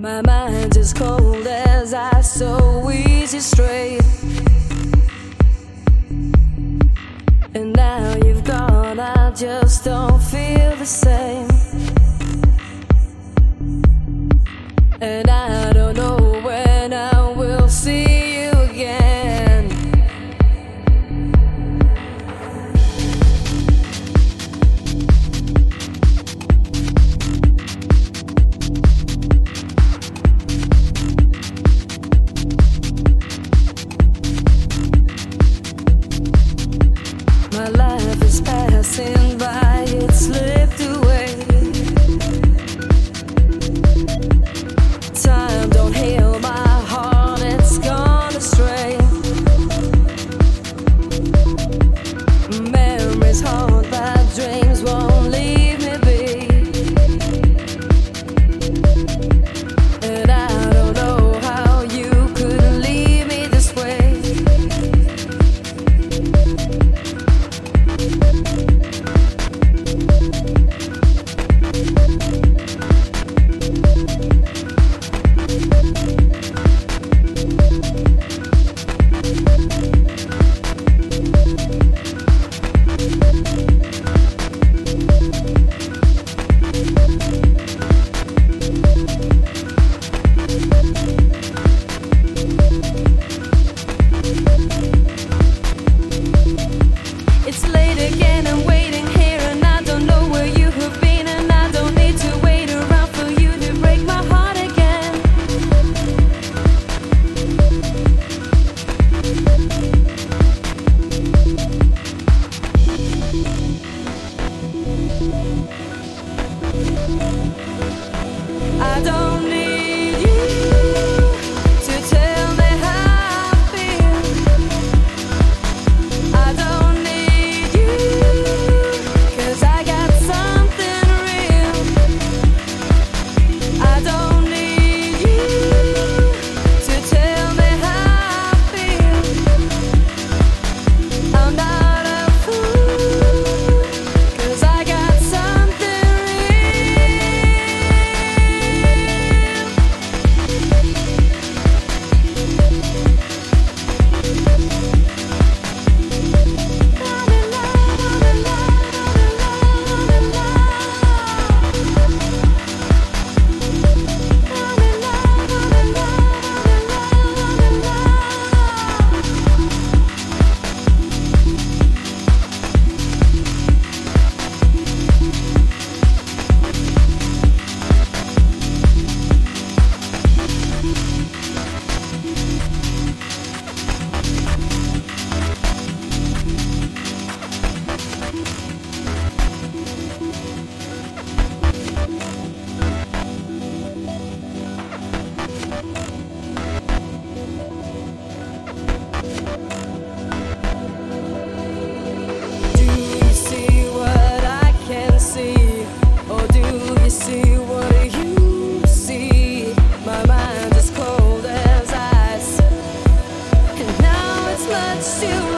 My mind is cold as ice, so easy straight. And now you've gone, I just don't feel the same. And I don't know when I will see you again. My life is passing by, it slipped away. Time words to